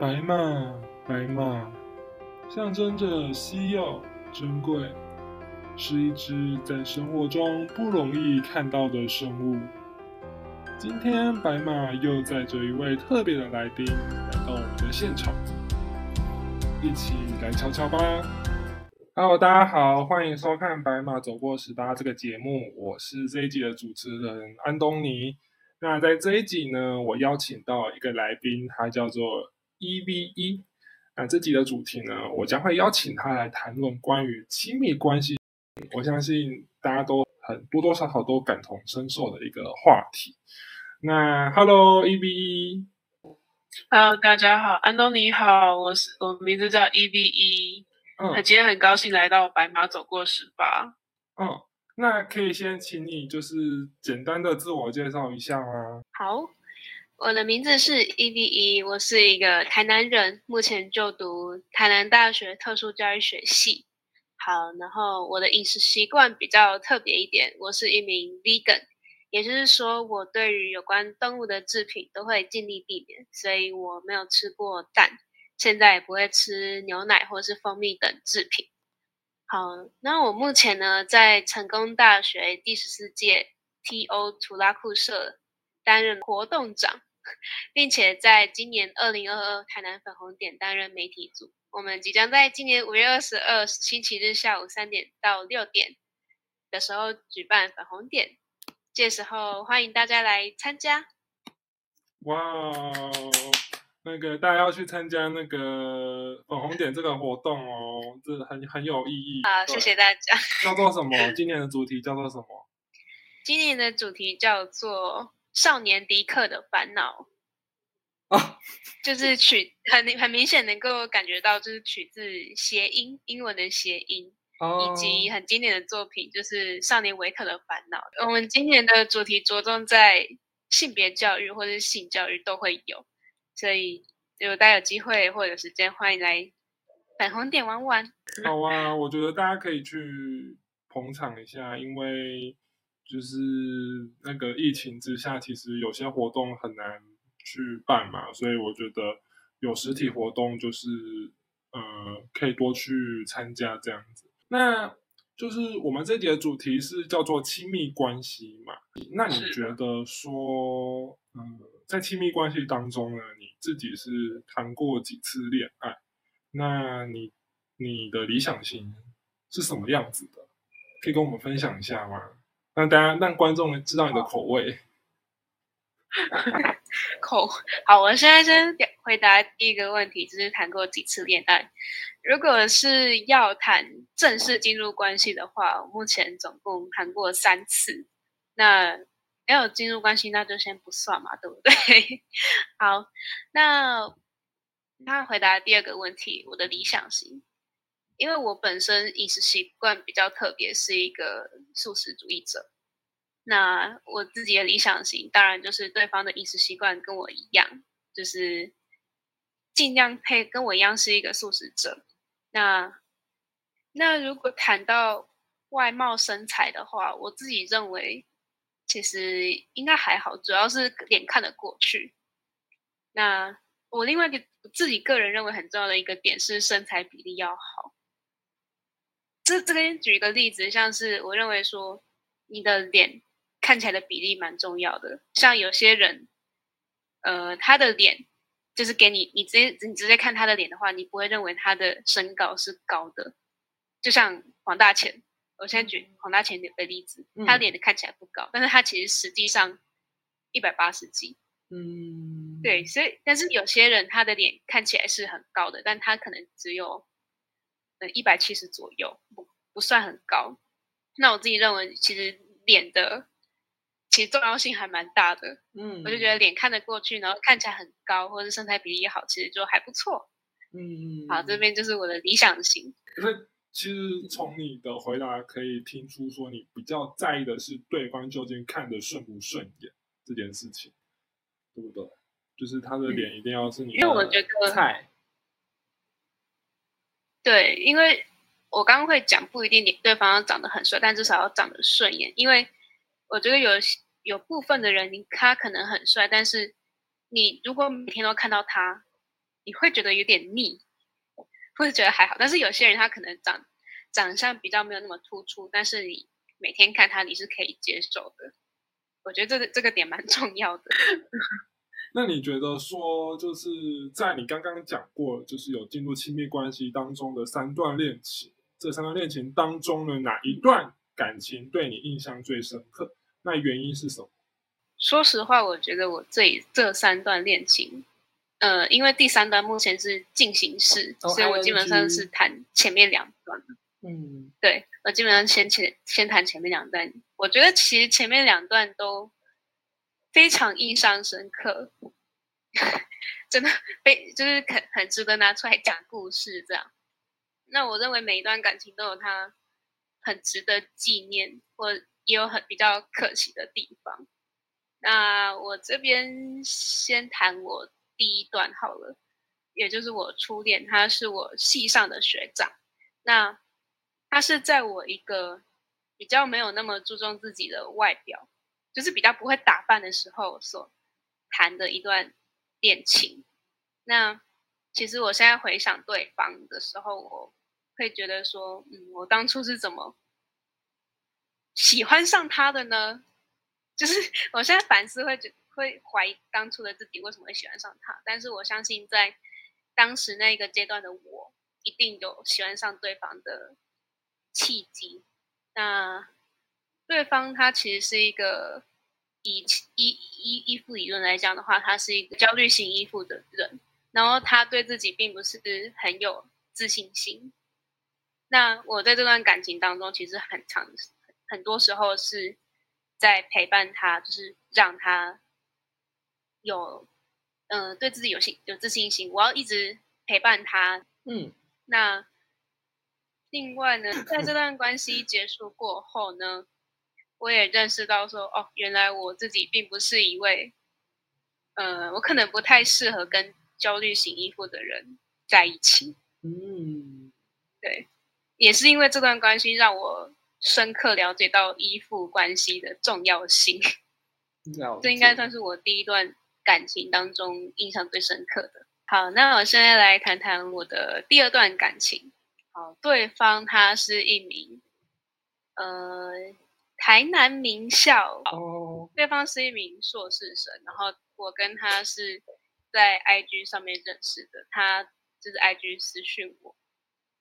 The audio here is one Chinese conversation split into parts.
白马，白马，象征着稀有、珍贵，是一只在生活中不容易看到的生物。今天，白马又载着一位特别的来宾来到我们的现场，一起来瞧瞧吧。Hello， 大家好，欢迎收看《白马走过十搭》这个节目，我是这一集的主持人安东尼。那在这一集呢，我邀请到一个来宾，他叫做 Eve。那这集的主题呢，我将会邀请他来谈论关于亲密关系，我相信大家都很多多少少都感同身受的一个话题。那 Hello Eve。Hello， 大家好，安东尼好，我名字叫 Eve。今天很高兴来到白马走过十搭。那可以先请你就是简单的自我介绍一下吗？好，我的名字是 Eve， 我是一个台南人，目前就读台南大学特殊教育学系。好，然后我的饮食习惯比较特别一点，我是一名 Vegan， 也就是说我对于有关动物的制品都会尽力避免，所以我没有吃过蛋，现在也不会吃牛奶或是蜂蜜等制品。好，那我目前呢在成功大学第14届 TO 图拉库社担任活动长，并且在今年2022台南粉红点担任媒体组。我们即将在今年5月22星期日下午3点到6点的时候举办粉红点，届时候欢迎大家来参加。那个大家要去参加那个粉红点这个活动哦，这很有意义。好，谢谢大家。叫做什么？今年的主题叫做什么？今年的主题叫做少年迪克的烦恼。就是很明显能够感觉到，就是取自谐音，英文的谐音，以及很经典的作品就是少年维特的烦恼。我们今年的主题着重在性别教育或是性教育都会有，所以如果大家有机会或者时间，欢迎来粉红点玩玩。好啊，我觉得大家可以去捧场一下，因为就是那个疫情之下，其实有些活动很难去办嘛，所以我觉得有实体活动就是可以多去参加这样子。那就是我们这集的主题是叫做亲密关系嘛，那你觉得说在亲密关系当中呢，你自己是谈过几次恋爱？那你的理想型是什么样子的？可以跟我们分享一下吗？让观众知道你的口味。好，我现在先回答第一个问题，就是谈过几次恋爱。如果是要谈正式进入关系的话，我目前总共谈过3次。那没有进入关系那就先不算嘛，对不对？好，那回答第二个问题，我的理想型，因为我本身饮食习惯比较特别，是一个素食主义者。那我自己的理想型当然就是对方的饮食习惯跟我一样，就是尽量配跟我一样是一个素食者。那如果谈到外貌身材的话，我自己认为其实应该还好，主要是脸看得过去。那我另外一个自己个人认为很重要的一个点是身材比例要好。这边举一个例子，像是我认为说你的脸看起来的比例蛮重要的，像有些人他的脸就是给你直接看他的脸的话，你不会认为他的身高是高的。就像黄大千，我现在举黄大千的例子，他脸看起来不高，但是他其实实际上180几。对，所以但是有些人他的脸看起来是很高的，但他可能只有170左右，不算很高。那我自己认为其实脸的其实重要性还蛮大的。我就觉得脸看得过去，然后看起来很高，或者身材比例好，其实就还不错。好，这边就是我的理想型。所以其实从你的回答可以听出说，你比较在意的是对方究竟看得顺不顺眼这件事情，对不对？就是他的脸一定要是你的菜。因为我觉得，对，因为我刚刚会讲不一定对方要长得很帅，但至少要长得顺眼。因为我觉得有部分的人，他可能很帅，但是你如果每天都看到他，你会觉得有点腻，或者觉得还好。但是有些人他可能长相比较没有那么突出，但是你每天看他你是可以接受的。我觉得这个点蛮重要的。那你觉得说，就是在你刚刚讲过，就是有进入亲密关系当中的三段恋情，这三段恋情当中的哪一段感情对你印象最深刻？那原因是什么？说实话，我觉得我这三段恋情，因为第三段目前是进行式，所以我基本上是谈前面两段。嗯，对，我基本上先谈前面两段。我觉得其实前面两段都非常印象深刻，真的就是很值得拿出来讲故事这样。那我认为每一段感情都有它很值得纪念，或也有很比较可惜的地方。那我这边先谈我第一段好了，也就是我初恋，他是我系上的学长。那他是在我一个比较没有那么注重自己的外表，就是比较不会打扮的时候所谈的一段恋情。那其实我现在回想对方的时候，我会觉得说，我当初是怎么喜欢上他的呢？就是我现在反思会怀疑当初的自己为什么会喜欢上他，但是我相信在当时那个阶段的我，一定有喜欢上对方的契机。那对方他其实是一个以依附理论来讲的话，他是一个焦虑型依附的人，然后他对自己并不是很有自信心。那我在这段感情当中，其实很多时候是在陪伴他，就是让他有对自己有自信心，我要一直陪伴他。那另外呢，在这段关系结束过后呢，我也认识到说，原来我自己并不是一位，我可能不太适合跟焦虑型依附的人在一起。对，也是因为这段关系让我深刻了解到依附关系的重要性。这应该算是我第一段感情当中印象最深刻的。好，那我现在来谈谈我的第二段感情。好，对方他是一名台南名校，对方是一名硕士生，然后我跟他是在 IG 上面认识的，他就是 IG 私讯我，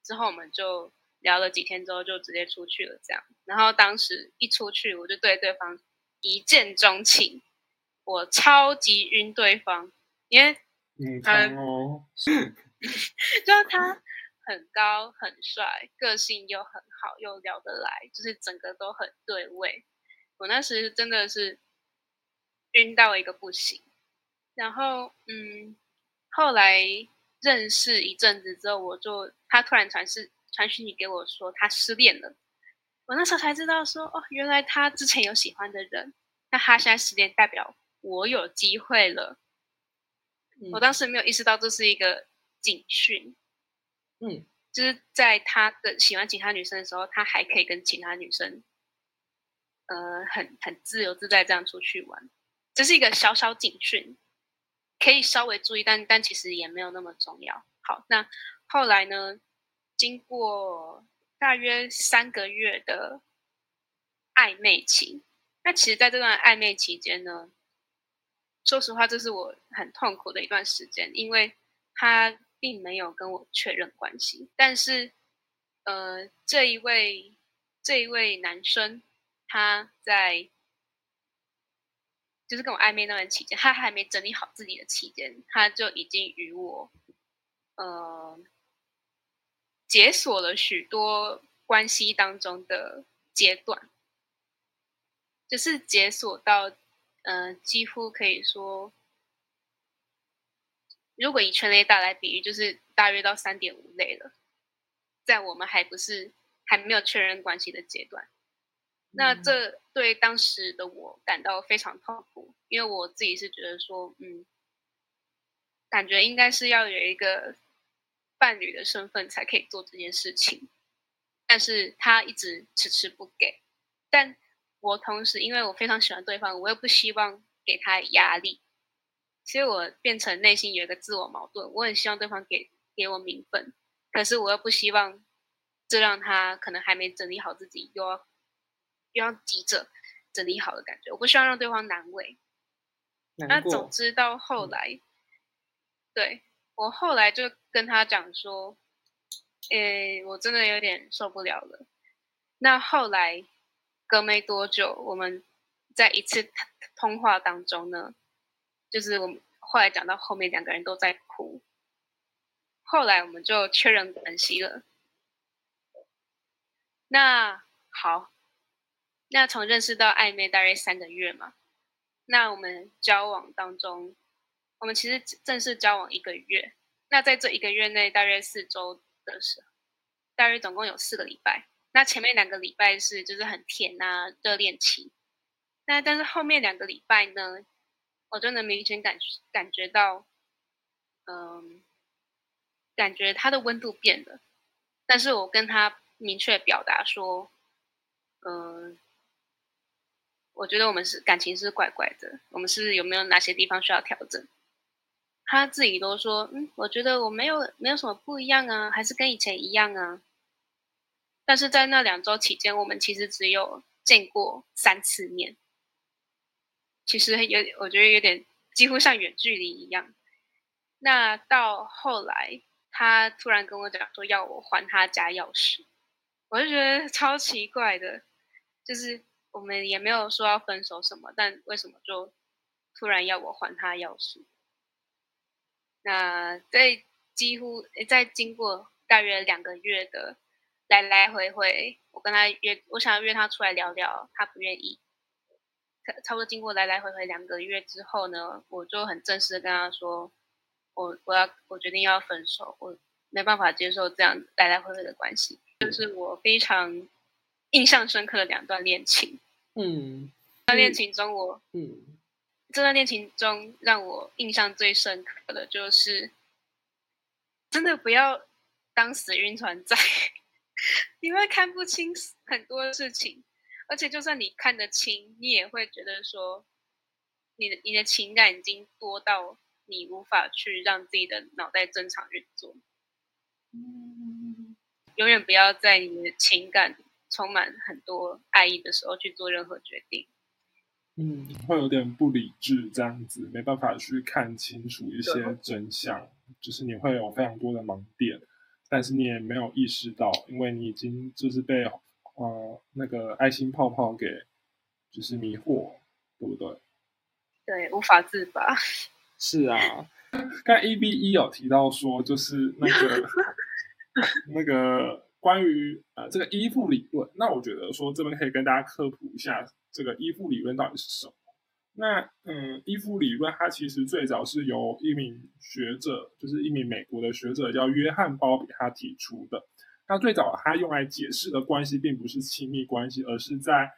之后我们就聊了几天之后就直接出去了这样。然后当时一出去我就对对方一见钟情，我超级晕对方，因为就他很高很帅，个性又很好，又聊得来，就是整个都很对味。我那时真的是晕到一个不行。然后后来认识一阵子之后，他突然传讯息给我说他失恋了。我那时候才知道说，原来他之前有喜欢的人，那他现在失恋代表我有机会了。我当时没有意识到这是一个警讯。就是在他的喜欢其他女生的时候，他还可以跟其他女生很自由自在这样出去玩，这是一个小小警讯，可以稍微注意，但其实也没有那么重要。好，那后来呢，经过大约3个月的暧昧期，那其实在这段暧昧期间呢，说实话这是我很痛苦的一段时间，因为他并没有跟我确认关系，但是这一位男生他在就是跟我暧昧那段期间，他还没整理好自己的期间，他就已经与我解锁了许多关系当中的阶段，就是解锁到几乎可以说，如果以圈类大来比喻，就是大约到 3.5 类了，在我们还没有确认关系的阶段。那这对当时的我感到非常痛苦，因为我自己是觉得说，感觉应该是要有一个伴侣的身份才可以做这件事情，但是他一直迟迟不给。但我同时因为我非常喜欢对方，我又不希望给他压力，所以我变成内心有一个自我矛盾，我很希望对方给我名分，可是我又不希望这让他可能还没整理好自己又要急着整理好的感觉，我不希望让对方难为。那总之到后来、对，我后来就跟他讲说我真的有点受不了了。那后来隔没多久，我们在一次通话当中呢，就是我们后来讲到后面两个人都在哭，后来我们就确认关系了。那好，那从认识到暧昧大概3个月嘛，那我们交往当中，我们其实正式交往1个月，那在这1个月内大约4周的时候，大约总共有4个礼拜。那前面2个礼拜是就是很甜啊，热恋期。那但是后面2个礼拜呢，我就能明显感觉到，感觉他的温度变了。但是我跟他明确表达说，我觉得我们是感情是怪怪的，我们是有没有哪些地方需要调整？他自己都说，我觉得我没有什么不一样啊，还是跟以前一样啊。但是在那2周期间，我们其实只有见过3次面，其实我觉得有点几乎像远距离一样。那到后来，他突然跟我讲说要我还他家钥匙，我就觉得超奇怪的，就是我们也没有说要分手什么，但为什么就突然要我还他钥匙？那在几乎在经过大约2个月的来回，我跟他我想要约他出来聊聊，他不愿意。差不多经过来回2个月之后呢，我就很正式的跟他说，我决定要分手，我没办法接受这样来回的关系。就是我非常印象深刻的2段恋情。这段恋情中让我印象最深刻的就是，真的不要当死晕船仔，你会看不清很多事情，而且就算你看得清，你也会觉得说，你的情感已经多到你无法去让自己的脑袋正常运作。永远不要在你的情感充满很多爱意的时候去做任何决定。会有点不理智，这样子没办法去看清楚一些真相，就是你会有非常多的盲点，但是你也没有意识到，因为你已经就是被那个爱心泡泡给就是迷惑，对不对？对，无法自拔。是啊，刚才 ABE 有提到说，就是那个关于这个依附理论，那我觉得说这边可以跟大家科普一下。这个依附理论到底是什么？那依附理论它其实最早是由一名学者，就是一名美国的学者叫约翰鲍比他提出的。那最早他用来解释的关系并不是亲密关系，而是在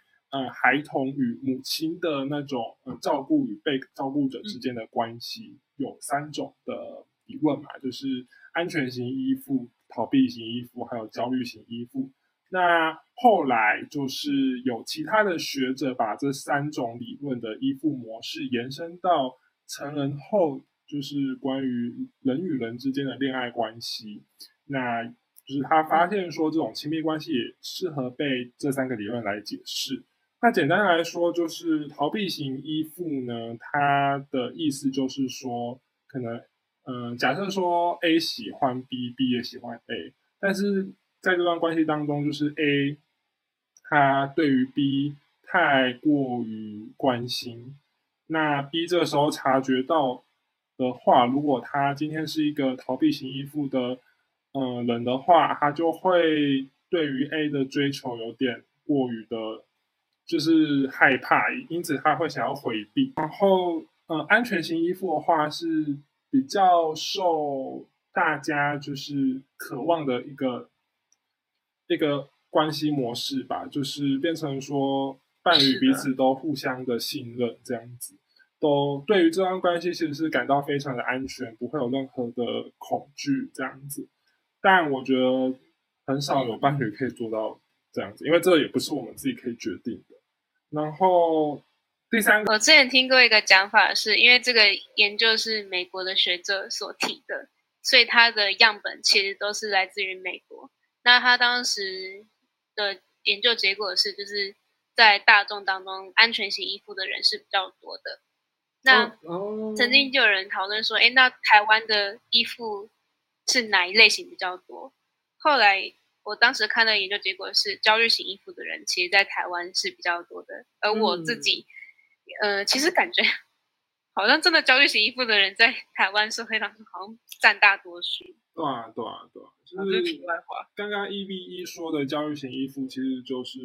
孩童与母亲的那种照顾与被照顾者之间的关系，有3种的理论嘛，就是安全型依附、逃避型依附，还有焦虑型依附。那后来就是有其他的学者把这3种理论的依附模式延伸到成人后，就是关于人与人之间的恋爱关系。那就是他发现说，这种亲密关系也适合被这3个理论来解释。那简单来说，就是逃避型依附呢，它的意思就是说，可能假设说 A 喜欢 B，B 也喜欢 A， 但是在这段关系当中，就是 A 他对于 B 太过于关心，那 B 这时候察觉到的话，如果他今天是一个逃避型依附的人的话，他就会对于 A 的追求有点过于的，就是害怕，因此他会想要回避。然后安全型依附的话是比较受大家就是渴望的一个关系模式吧，就是变成说伴侣彼此都互相的信任，这样子都对于这段关系其实是感到非常的安全，不会有任何的恐惧，这样子。但我觉得很少有伴侣可以做到这样子，因为这也不是我们自己可以决定的。然后第三个，我之前听过一个讲法是，因为这个研究是美国的学者所提的，所以他的样本其实都是来自于美国。那他当时的研究结果是，就是在大众当中安全型依附的人是比较多的。那曾经就有人讨论说，那台湾的依附是哪一类型比较多？后来我当时看的研究结果是，焦虑型依附的人其实在台湾是比较多的。而我自己其实感觉好像真的焦虑型依附的人在台湾社会当中好像占大多数。对啊对啊对啊，就是题外话。刚刚 EVE 说的焦虑型依附其实就是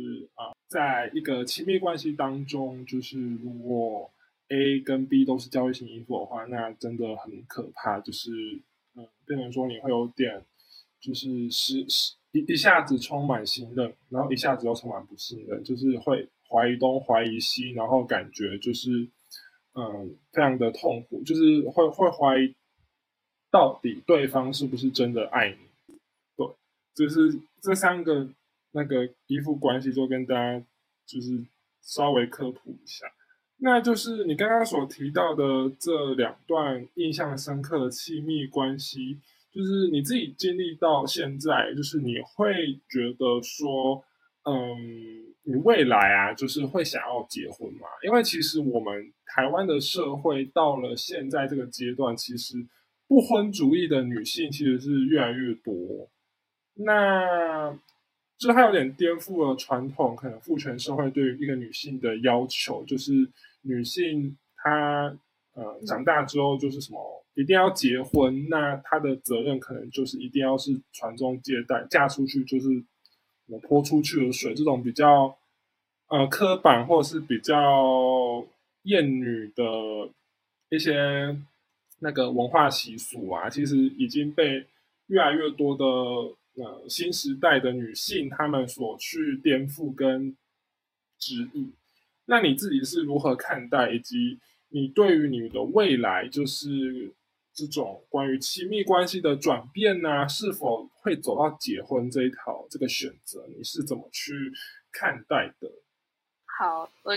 在一个亲密关系当中，就是如果 A 跟 B 都是焦虑型依附的话，那真的很可怕，就是变成说你会有点就是一下子充满信任，然后一下子又充满不信任，就是会怀疑东怀疑西，然后感觉就是非常的痛苦，就是会怀疑到底对方是不是真的爱你。对，就是这三个那个依附关系就跟大家就是稍微科普一下。那就是你刚刚所提到的这两段印象深刻的亲密关系，就是你自己经历到现在，就是你会觉得说你未来就是会想要结婚嘛？因为其实我们台湾的社会到了现在这个阶段，其实不婚主义的女性其实是越来越多，那就它有点颠覆了传统可能父权社会对于一个女性的要求，就是女性她长大之后就是什么一定要结婚，那她的责任可能就是一定要是传宗接代，嫁出去就是我泼出去的水，这种比较刻板或者是比较厌女的一些那个文化习俗其实已经被越来越多的新时代的女性她们所去颠覆跟质疑。那你自己是如何看待，以及你对于你的未来就是这种关于亲密关系的转变是否会走到结婚这一条这个选择，你是怎么去看待的？好，我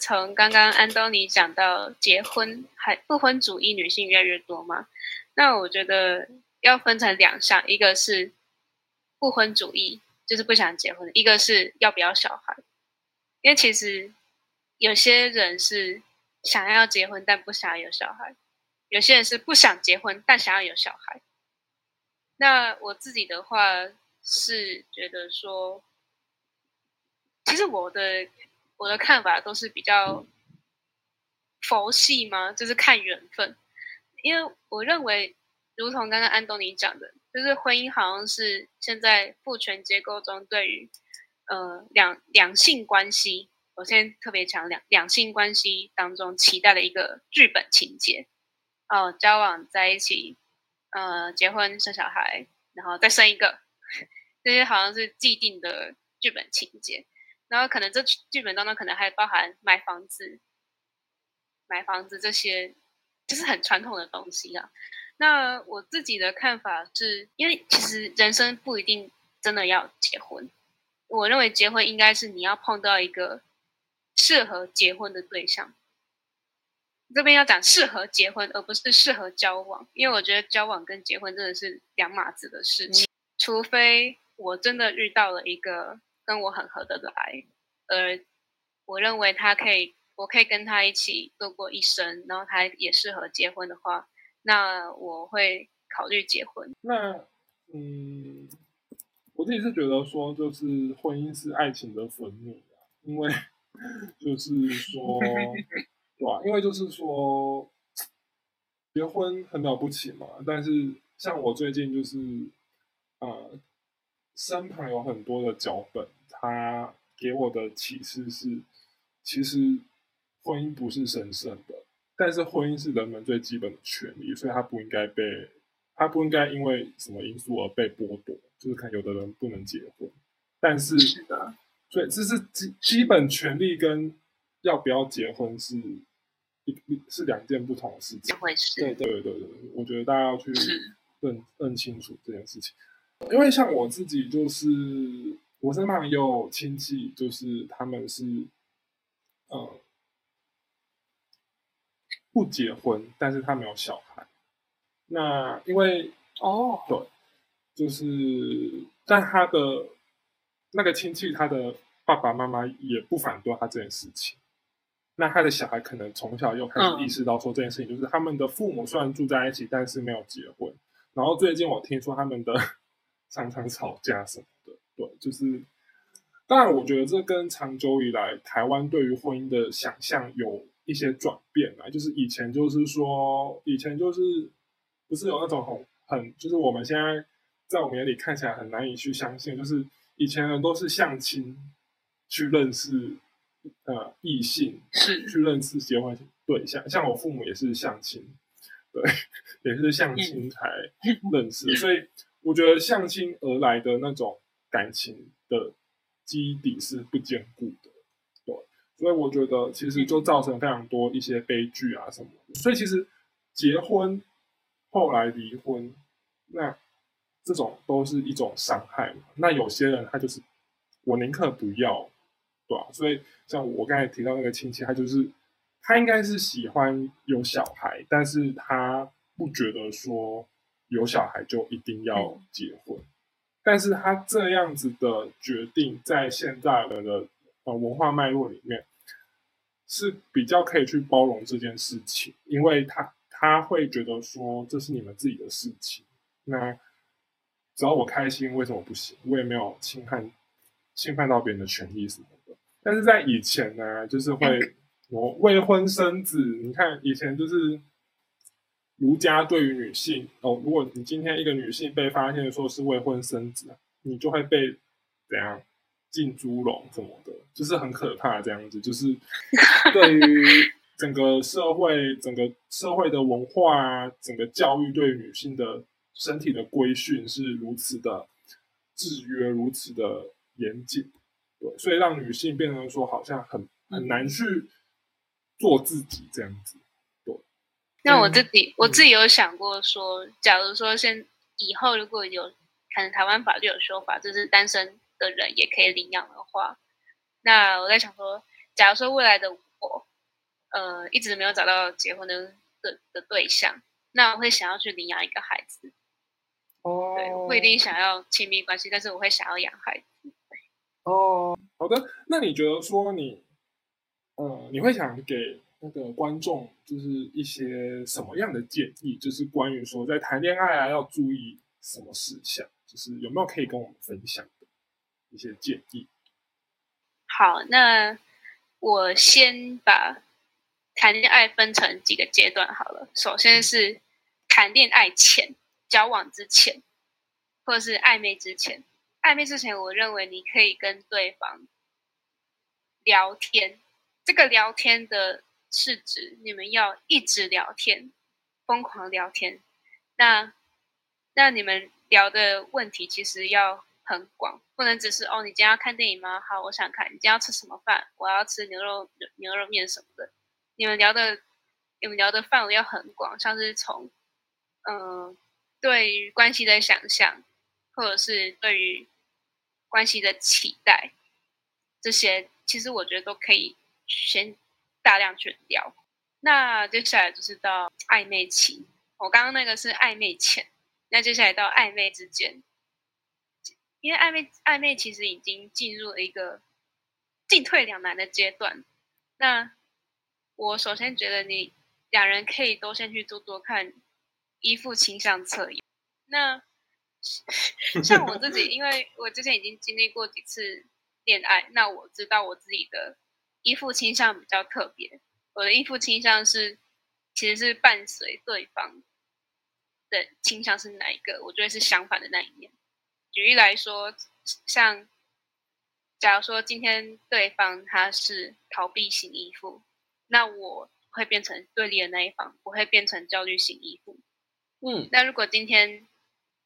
从刚刚安东尼讲到结婚还不婚主义女性越来越多嘛，那我觉得要分成两项，一个是不婚主义，就是不想结婚，一个是要不要小孩。因为其实有些人是想要结婚但不想有小孩，有些人是不想结婚但想要有小孩。那我自己的话是觉得说，其实我的看法都是比较佛系嘛，就是看缘分。因为我认为如同刚刚安东尼讲的，就是婚姻好像是现在父权结构中对于两性关系，我现在特别强调两性关系当中期待的一个剧本情节。交往在一起，结婚生小孩，然后再生一个，这些好像是既定的剧本情节。然后可能这剧本当中可能还包含买房子这些，就是很传统的东西啦。那我自己的看法是，因为其实人生不一定真的要结婚，我认为结婚应该是你要碰到一个适合结婚的对象。这边要讲适合结婚而不是适合交往，因为我觉得交往跟结婚真的是两码子的事情，除非我真的遇到了一个跟我很合得来，而我认为我可以跟他一起度过一生，然后他也适合结婚的话，那我会考虑结婚。那我自己是觉得说，就是婚姻是爱情的坟墓，因为就是说对因为就是说结婚很了不起嘛，但是像我最近就是身旁有很多的脚本，他给我的启示是，其实婚姻不是神圣的，但是婚姻是人们最基本的权利，所以他不应该因为什么因素而被剥夺，就是可能有的人不能结婚，但是所以这是基本权利跟要不要结婚是两件不同的事情。对对对对，我觉得大家要去 认清楚这件事情。因为像我自己，就是我身旁也有亲戚，就是他们是不结婚，但是他没有小孩。那因为哦，对，就是但他的那个亲戚，他的爸爸妈妈也不反对他这件事情。那他的小孩可能从小又开始意识到说这件事情，就是他们的父母虽然住在一起，但是没有结婚。然后最近我听说他们的常常吵架什么的，对，就是当然我觉得这跟长久以来台湾对于婚姻的想象有一些转变啦，就是以前就是不是有那种很就是我们现在在我们眼里看起来很难以去相信，就是以前人都是相亲去认识异性，是去认识结婚对象，像我父母也是相亲，对，也是相亲才认识，所以我觉得相亲而来的那种感情的基底是不坚固的，对，所以我觉得其实就造成非常多一些悲剧啊什么的。所以其实结婚后来离婚，那这种都是一种伤害嘛。那有些人他就是我宁可不要，对啊，所以像我刚才提到那个亲戚，他就是他应该是喜欢有小孩，但是他不觉得说有小孩就一定要结婚，但是他这样子的决定在现在的文化脉络里面是比较可以去包容这件事情，因为他会觉得说这是你们自己的事情，那只要我开心为什么不行，我也没有侵犯到别人的权益什么的。但是在以前呢，就是会我未婚生子，你看以前就是儒家对于女性哦，如果你今天一个女性被发现说是未婚生子，你就会被怎样进猪笼什么的，就是很可怕这样子。就是对于整个社会的文化啊，整个教育对于女性的身体的规训是如此的制约，如此的严谨，对，所以让女性变成说好像很难去做自己这样子。那我自己有想过说，假如说以后如果有可能台湾法律有修法，就是单身的人也可以领养的话，那我在想说，假如说未来的我，一直没有找到结婚的对象，那我会想要去领养一个孩子。哦，对，我不一定想要亲密关系，但是我会想要养孩子。哦，好的，那你觉得说你会想给那个观众就是一些什么样的建议，就是关于说在谈恋爱啊要注意什么事项，就是有没有可以跟我们分享的一些建议？好，那我先把谈恋爱分成几个阶段好了。首先是谈恋爱前、交往之前，或者是暧昧之前。暧昧之前，我认为你可以跟对方聊天，这个聊天的是指你们要一直聊天，疯狂聊天。那你们聊的问题其实要很广，不能只是哦，你今天要看电影吗？好，我想看。你今天要吃什么饭？我要吃牛肉面什么的。你们聊的范围要很广，像是从对于关系的想象，或者是对于关系的期待，这些其实我觉得都可以先大量去聊。那接下来就是到暧昧期，我刚刚那个是暧昧前，那接下来到暧昧之间，因为暧昧其实已经进入了一个进退两难的阶段。那我首先觉得你两人可以都先去做做看依附倾向测验。那像我自己，因为我之前已经经历过几次恋爱，那我知道我自己的依附倾向比较特别，我的依附倾向其实是伴随对方的倾向是哪一个，我觉得是相反的那一面。举例来说，像假如说今天对方他是逃避型依附，那我会变成对立的那一方，我会变成焦虑型依附。那如果今天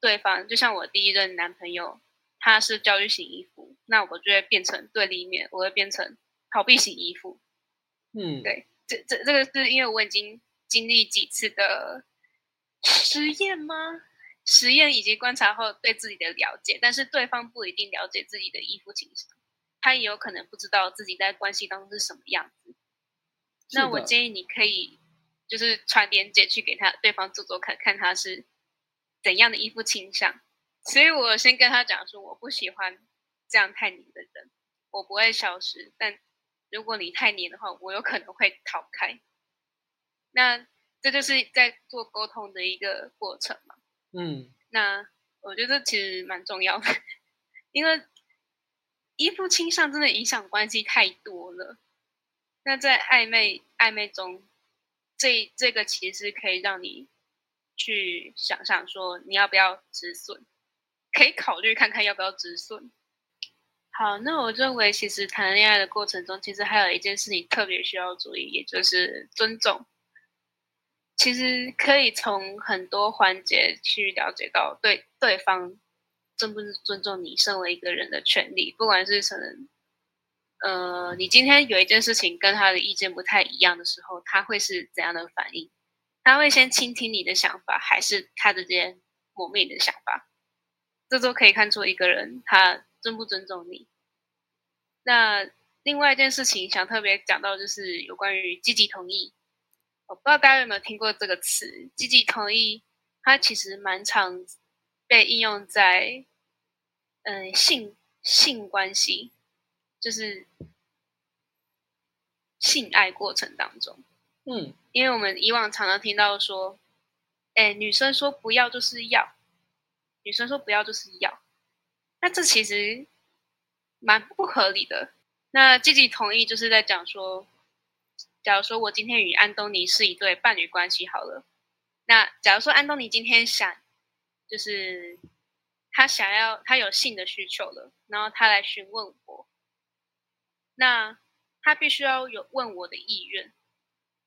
对方就像我第一任男朋友，他是焦虑型依附，那我就会变成对立面，我会变成逃避型依附。对，这个是因为我已经经历几次的实验以及观察后对自己的了解，但是对方不一定了解自己的依附倾向，他也有可能不知道自己在关系当中是什么样子。那我建议你可以就是传链接去给他对方做做看，看他是怎样的依附倾向。所以我先跟他讲说，我不喜欢这样太黏的人，我不会消失，但如果你太黏的话，我有可能会逃开。那这就是在做沟通的一个过程嘛。嗯，那我觉得其实蛮重要的，因为依附倾向真的影响关系太多了。那在暧昧中，这个其实可以让你去想想说你要不要止损，可以考虑看看要不要止损。好，那我认为其实谈恋爱的过程中，其实还有一件事情特别需要注意，也就是尊重。其实可以从很多环节去了解到对方尊不尊重你身为一个人的权利，不管是可能你今天有一件事情跟他的意见不太一样的时候，他会是怎样的反应？他会先倾听你的想法，还是他直接抹灭你的想法？这都可以看出一个人他尊不尊重你。那另外一件事情想特别讲到，就是有关于积极同意。我不知道大家有没有听过这个词，积极同意，它其实蛮常被应用在性关系，就是性爱过程当中。嗯，因为我们以往常常听到说，女生说不要就是要，女生说不要就是要，那这其实蛮不合理的。那积极同意就是在讲说，假如说我今天与安东尼是一对伴侣关系好了，那假如说安东尼今天想，就是他有性的需求了，然后他来询问我，那他必须要有问我的意愿，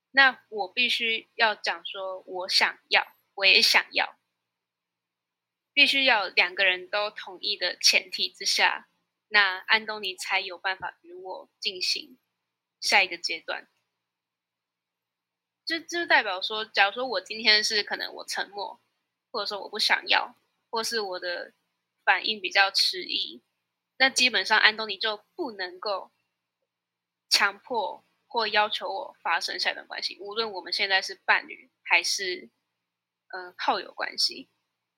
那我必须要讲说我想要，我也想要，必须要两个人都同意的前提之下，那安东尼才有办法与我进行下一个阶段。就代表说，假如说我今天是可能我沉默，或者说我不想要，或是我的反应比较迟疑，那基本上安东尼就不能够强迫或要求我发生下一段关系，无论我们现在是伴侣还是炮友关系。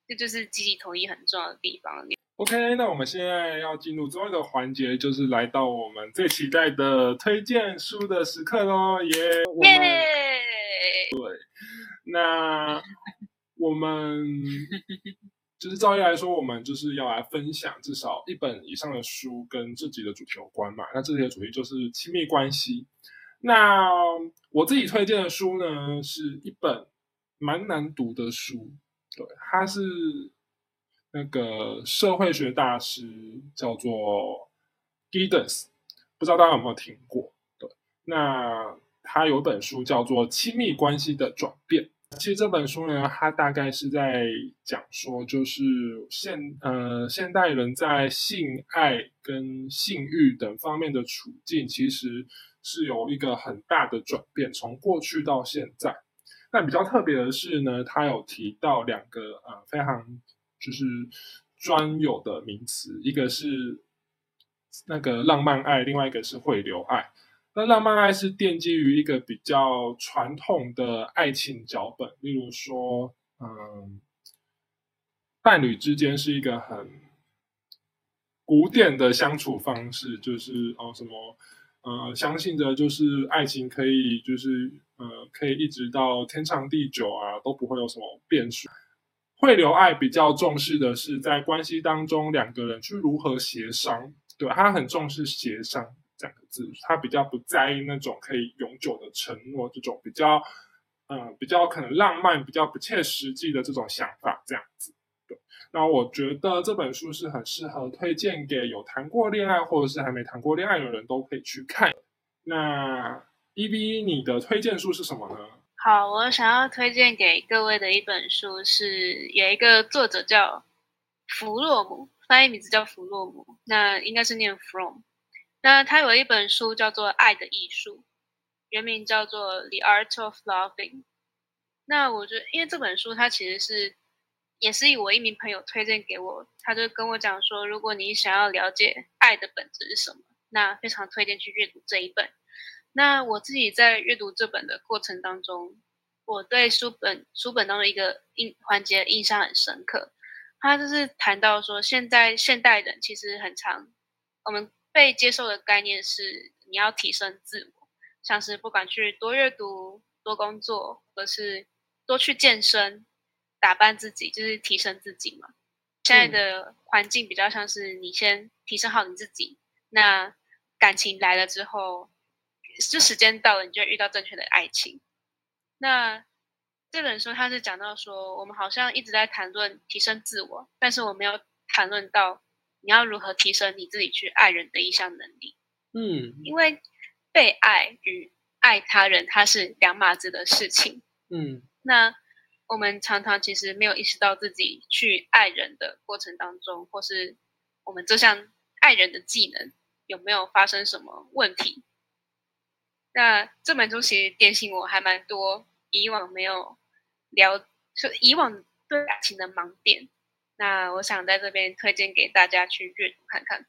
这就是积极同意很重要的地方。 OK， 那我们现在要进入最后一个环节，就是来到我们最期待的推荐书的时刻咯。耶、yeah! yeah! 对，那我们就是照例来说，我们就是要来分享至少一本以上的书跟这集的主题有关嘛。那这集的主题就是亲密关系。那我自己推荐的书呢，是一本蛮难读的书，对，它是那个社会学大师叫做 Giddens， 不知道大家有没有听过？对，那他有本书叫做《亲密关系的转变》。其实这本书呢，它大概是在讲说，就是现代人在性爱跟性欲等方面的处境，其实是有一个很大的转变，从过去到现在。那比较特别的是呢，它有提到两个非常就是专有的名词，一个是那个浪漫爱，另外一个是汇流爱。那浪漫爱是奠基于一个比较传统的爱情脚本，例如说，伴侣之间是一个很古典的相处方式，就是什么，相信着就是爱情可以就是可以一直到天长地久啊，都不会有什么变数。汇流爱比较重视的是在关系当中两个人去如何协商，对，他很重视协商。两个字，他比较不在意那种可以永久的承诺，这种比较可能浪漫、比较不切实际的这种想法，这样子。对，那我觉得这本书是很适合推荐给有谈过恋爱或者是还没谈过恋爱的人都可以去看。那 Eve， 你的推荐书是什么呢？好，我想要推荐给各位的一本书是有一个作者叫弗洛姆，翻译名字叫弗洛姆，那应该是念 From。那他有一本书叫做《爱的艺术》，原名叫做《The Art of Loving》。那我觉得，因为这本书它其实是也是以我一名朋友推荐给我，他就跟我讲说，如果你想要了解爱的本质是什么，那非常推荐去阅读这一本。那我自己在阅读这本的过程当中，我对书本中的一个环节印象很深刻。他就是谈到说，现代人其实很常，我们被接受的概念是你要提升自我，像是不管去多阅读、多工作，或者是多去健身、打扮自己，就是提升自己嘛。现在的环境比较像是你先提升好你自己，那感情来了之后，就时间到了，你就会遇到正确的爱情。那这本书他是讲到说，我们好像一直在谈论提升自我，但是我没有谈论到你要如何提升你自己去爱人的一项能力。因为被爱与爱他人它是两码子的事情。那我们常常其实没有意识到自己去爱人的过程当中，或是我们这项爱人的技能有没有发生什么问题。那这本书其实点醒我还蛮多以往没有聊，就以往对感情的盲点，那我想在这边推荐给大家去阅读看看。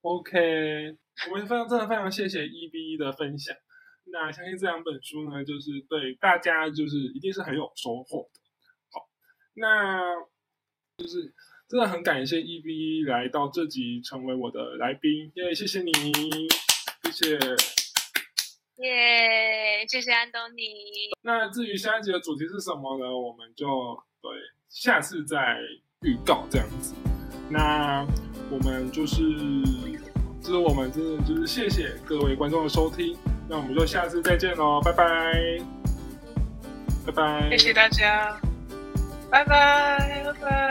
OK， 我们真的非常谢谢 EVE 的分享。那相信这两本书呢，就是对大家就是一定是很有收获的。好，那就是真的很感谢 EVE 来到这集成为我的来宾，谢谢你，谢谢耶，谢谢安东尼。那至于下一集的主题是什么呢？我们就对下次再预告这样子。那我们就是我们真的就是谢谢各位观众的收听。那我们就下次再见喽，拜拜，拜拜，谢谢大家，拜拜，拜拜。